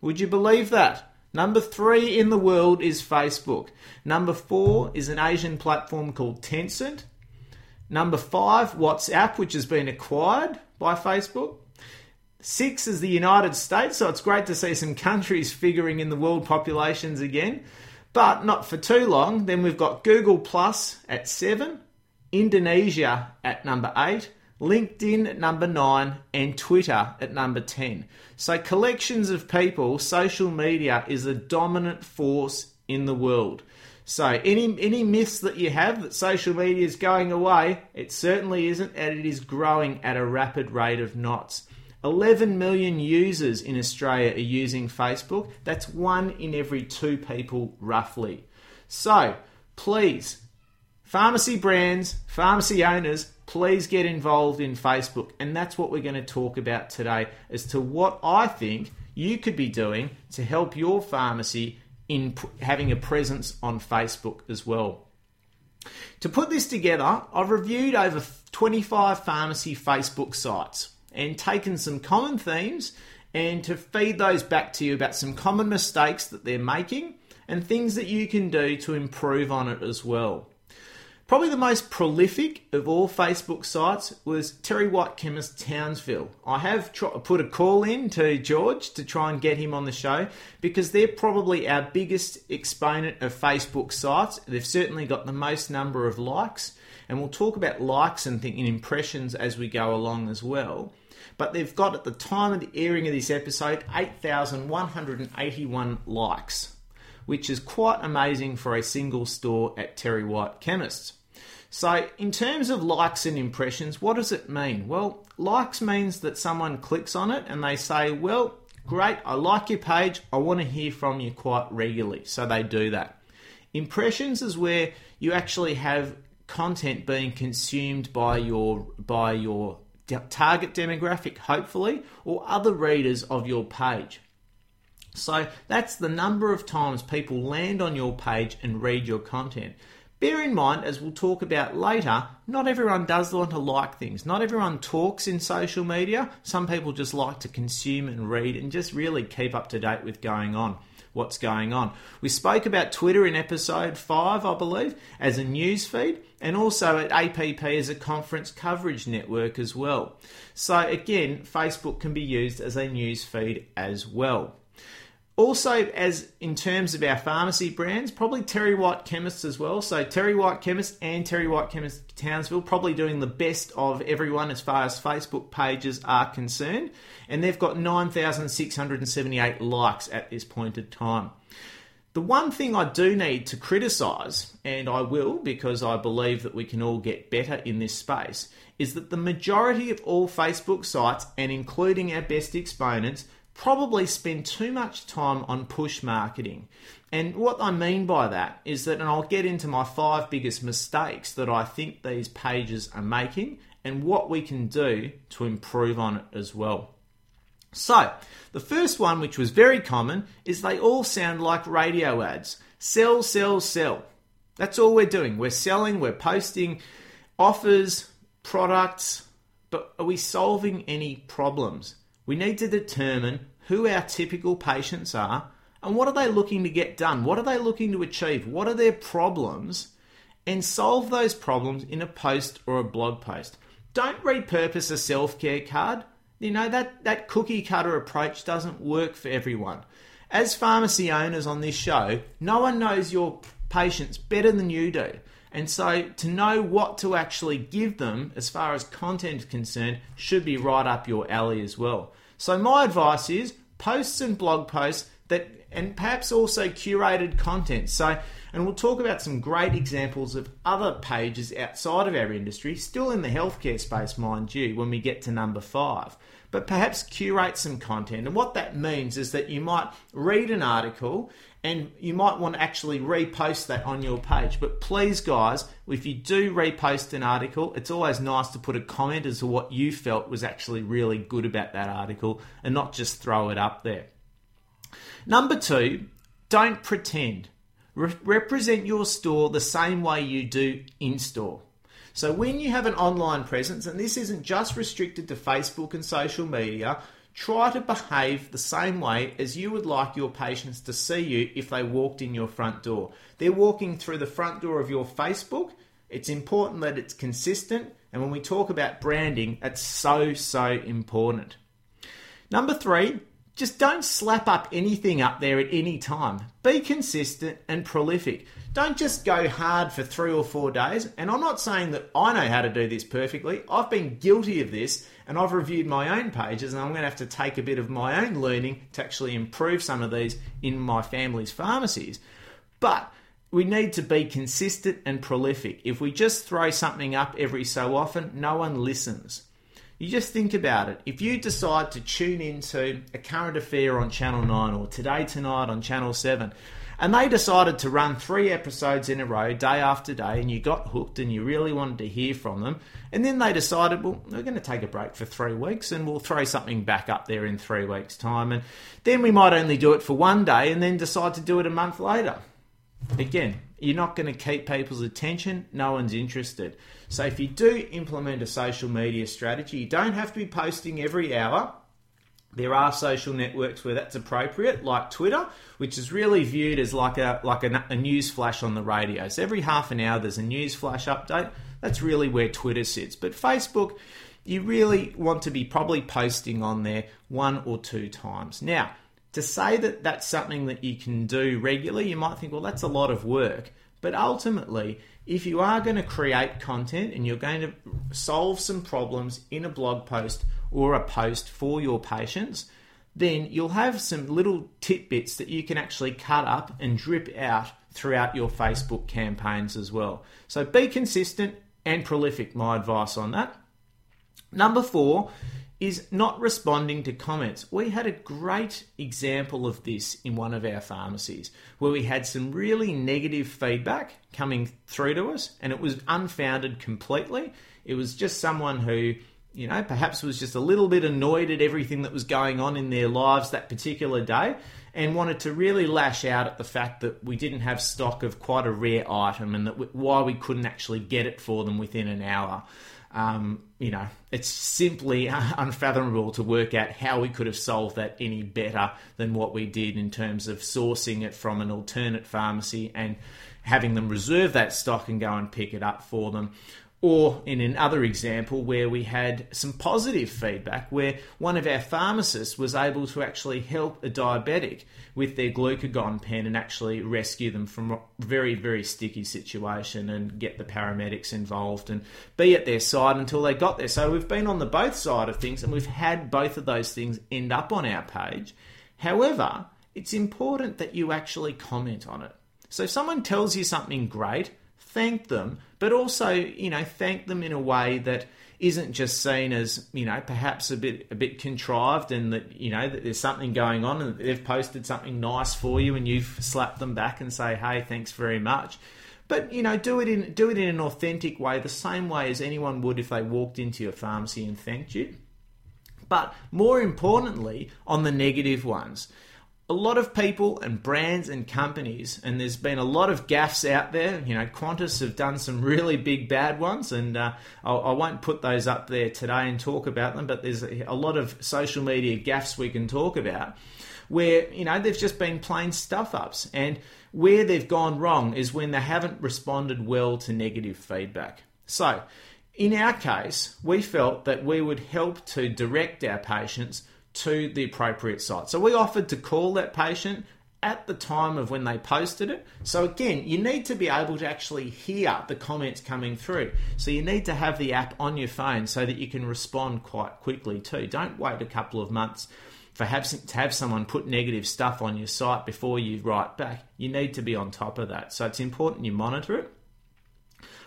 Would you believe that? Number three in the world is Facebook. Number four is an Asian platform called Tencent. Number five, WhatsApp, which has been acquired by Facebook. Six is the United States, so it's great to see some countries figuring in the world populations again. But not for too long. Then we've got Google Plus at seven, Indonesia at number eight, LinkedIn at number nine, and Twitter at number ten. So collections of people, social media is a dominant force in the world. So any any myths that you have that social media is going away, it certainly isn't, and it is growing at a rapid rate of knots. eleven million users in Australia are using Facebook. That's one in every two people, roughly. So, please, pharmacy brands, pharmacy owners, please get involved in Facebook. And that's what we're going to talk about today, as to what I think you could be doing to help your pharmacy in having a presence on Facebook as well. To put this together, I've reviewed over twenty-five pharmacy Facebook sites, and taken some common themes and to feed those back to you about some common mistakes that they're making and things that you can do to improve on it as well. Probably the most prolific of all Facebook sites was Terry White Chemist Townsville. I have tr- put a call in to George to try and get him on the show because they're probably our biggest exponent of Facebook sites. They've certainly got the most number of likes, and we'll talk about likes and, th- and impressions as we go along as well. But they've got, at the time of the airing of this episode, eight thousand one hundred eighty-one likes, which is quite amazing for a single store at Terry White Chemists. So in terms of likes and impressions, what does it mean? Well, likes means that someone clicks on it and they say, well, great, I like your page, I want to hear from you quite regularly. So they do that. Impressions is where you actually have content being consumed by your by your target demographic, hopefully, or other readers of your page. So that's the number of times people land on your page and read your content. Bear in mind, as we'll talk about later, not everyone does want to like things. Not everyone talks in social media. Some people just like to consume and read and just really keep up to date with going on, what's going on. We spoke about Twitter in episode five, I believe, as a news feed, and also at A P P as a conference coverage network as well. So again, Facebook can be used as a news feed as well. Also, as in terms of our pharmacy brands, probably Terry White Chemists as well. So Terry White Chemists and Terry White Chemists Townsville probably doing the best of everyone as far as Facebook pages are concerned. And they've got nine thousand six hundred seventy-eight likes at this point in time. The one thing I do need to criticise, and I will because I believe that we can all get better in this space, is that the majority of all Facebook sites, and including our best exponents, probably spend too much time on push marketing. And what I mean by that is that, and I'll get into my five biggest mistakes that I think these pages are making and what we can do to improve on it as well. So, the first one, which was very common, is they all sound like radio ads. Sell, sell, sell. That's all we're doing. We're selling, we're posting offers, products, but are we solving any problems? We need to determine who our typical patients are and what are they looking to get done? What are they looking to achieve? What are their problems? And solve those problems in a post or a blog post. Don't repurpose a self-care card. You know, that, that cookie cutter approach doesn't work for everyone. As pharmacy owners on this show, no one knows your patients better than you do. And so to know what to actually give them as far as content is concerned should be right up your alley as well. So my advice is posts and blog posts that, and perhaps also curated content. So, and we'll talk about some great examples of other pages outside of our industry, still in the healthcare space, mind you, when we get to number five. But perhaps curate some content. And what that means is that you might read an article and you might want to actually repost that on your page. But please, guys, if you do repost an article, it's always nice to put a comment as to what you felt was actually really good about that article and not just throw it up there. Number two, don't pretend. Re- represent your store the same way you do in-store. So when you have an online presence, and this isn't just restricted to Facebook and social media, try to behave the same way as you would like your patients to see you if they walked in your front door. They're walking through the front door of your Facebook. It's important that it's consistent. And when we talk about branding, that's so, so important. Number three, just don't slap up anything up there at any time. Be consistent and prolific. Don't just go hard for three or four days. And I'm not saying that I know how to do this perfectly. I've been guilty of this and I've reviewed my own pages and I'm going to have to take a bit of my own learning to actually improve some of these in my family's pharmacies. But we need to be consistent and prolific. If we just throw something up every so often, no one listens. You just think about it. If you decide to tune into a current affair on Channel nine or Today Tonight on Channel seven, and they decided to run three episodes in a row, day after day, and you got hooked and you really wanted to hear from them, and then they decided, well, we're going to take a break for three weeks and we'll throw something back up there in three weeks' time, and then we might only do it for one day and then decide to do it a month later. Again, you're not going to keep people's attention. No one's interested. So if you do implement a social media strategy, you don't have to be posting every hour. There are social networks where that's appropriate, like Twitter, which is really viewed as like a like a, a news flash on the radio. So every half an hour there's a news flash update. That's really where Twitter sits. But Facebook, you really want to be probably posting on there one or two times. Now, to say that that's something that you can do regularly, you might think, well, that's a lot of work. But ultimately, if you are going to create content and you're going to solve some problems in a blog post or a post for your patients, then you'll have some little tidbits that you can actually cut up and drip out throughout your Facebook campaigns as well. So be consistent and prolific, my advice on that. Number four is not responding to comments. We had a great example of this in one of our pharmacies where we had some really negative feedback coming through to us, and it was unfounded completely. It was just someone who, you know, perhaps was just a little bit annoyed at everything that was going on in their lives that particular day and wanted to really lash out at the fact that we didn't have stock of quite a rare item and that we, why we couldn't actually get it for them within an hour. Um, you know, it's simply unfathomable to work out how we could have solved that any better than what we did in terms of sourcing it from an alternate pharmacy and having them reserve that stock and go and pick it up for them. Or in another example where we had some positive feedback where one of our pharmacists was able to actually help a diabetic with their glucagon pen and actually rescue them from a very, very sticky situation and get the paramedics involved and be at their side until they got there. So we've been on the both side of things and we've had both of those things end up on our page. However, it's important that you actually comment on it. So if someone tells you something great, thank them, but also, you know, thank them in a way that isn't just seen as, you know, perhaps a bit a bit contrived and that, you know, that there's something going on and they've posted something nice for you and you've slapped them back and say, hey, thanks very much. But, you know, do it in do it in an authentic way, the same way as anyone would if they walked into your pharmacy and thanked you. But more importantly, on the negative ones. A lot of people and brands and companies, and there's been a lot of gaffes out there. You know, Qantas have done some really big bad ones, and uh, I, I won't put those up there today and talk about them, but there's a lot of social media gaffes we can talk about where, you know, they've just been plain stuff-ups. And where they've gone wrong is when they haven't responded well to negative feedback. So in our case, we felt that we would help to direct our patients to the appropriate site. So we offered to call that patient at the time of when they posted it. So again, you need to be able to actually hear the comments coming through. So you need to have the app on your phone so that you can respond quite quickly too. Don't wait a couple of months for to have someone put negative stuff on your site before you write back. You need to be on top of that. So it's important you monitor it.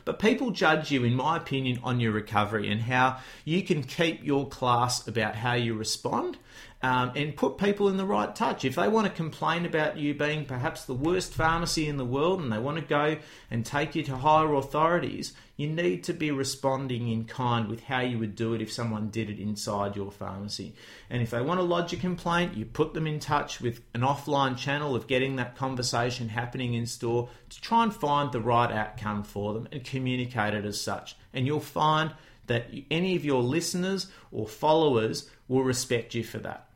But people judge you, in my opinion, on your recovery and how you can keep your class about how you respond um, and put people in the right touch. If they want to complain about you being perhaps the worst pharmacy in the world and they want to go and take you to higher authorities, you need to be responding in kind with how you would do it if someone did it inside your pharmacy. And if they want to lodge a complaint, you put them in touch with an offline channel of getting that conversation happening in store to try and find the right outcome for them and communicate it as such. And you'll find that any of your listeners or followers will respect you for that.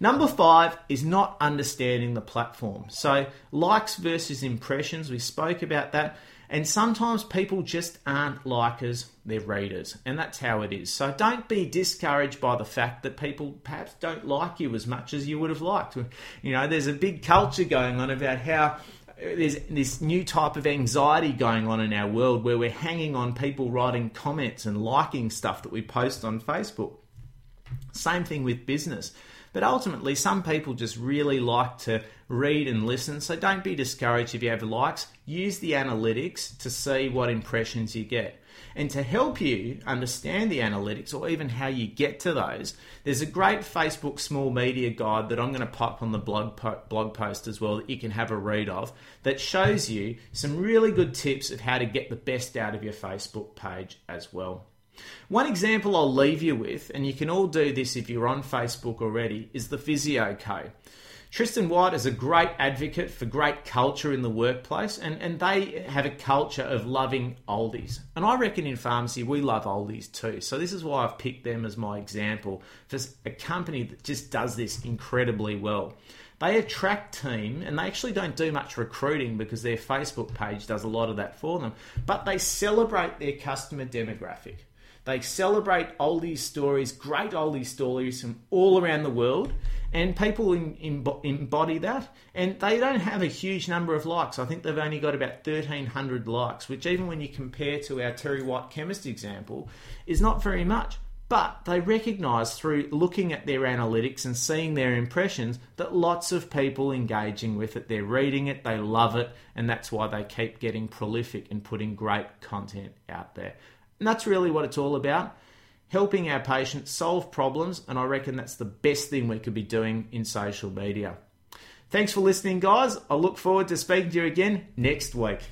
Number five is not understanding the platform. So likes versus impressions, we spoke about that. And sometimes people just aren't likers, they're readers. And that's how it is. So don't be discouraged by the fact that people perhaps don't like you as much as you would have liked. You know, there's a big culture going on about how there's this new type of anxiety going on in our world where we're hanging on people writing comments and liking stuff that we post on Facebook. Same thing with business. But ultimately, some people just really like to read and listen. So don't be discouraged if you have likes. Use the analytics to see what impressions you get. And to help you understand the analytics or even how you get to those, there's a great Facebook small media guide that I'm going to pop on the blog po- blog post as well that you can have a read of that shows you some really good tips of how to get the best out of your Facebook page as well. One example I'll leave you with, and you can all do this if you're on Facebook already, is the physio code. Tristan White is a great advocate for great culture in the workplace, and, and they have a culture of loving oldies. And I reckon in pharmacy, we love oldies too. So this is why I've picked them as my example, for a company that just does this incredibly well. They attract team, and they actually don't do much recruiting because their Facebook page does a lot of that for them, but they celebrate their customer demographic. They celebrate oldies stories, great oldies stories from all around the world, and people in, in, embody that. And they don't have a huge number of likes. I think they've only got about thirteen hundred likes, which even when you compare to our Terry White Chemist example, is not very much. But they recognise through looking at their analytics and seeing their impressions that lots of people engaging with it, they're reading it, they love it, and that's why they keep getting prolific and putting great content out there. And that's really what it's all about, helping our patients solve problems, and I reckon that's the best thing we could be doing in social media. Thanks for listening, guys. I look forward to speaking to you again next week.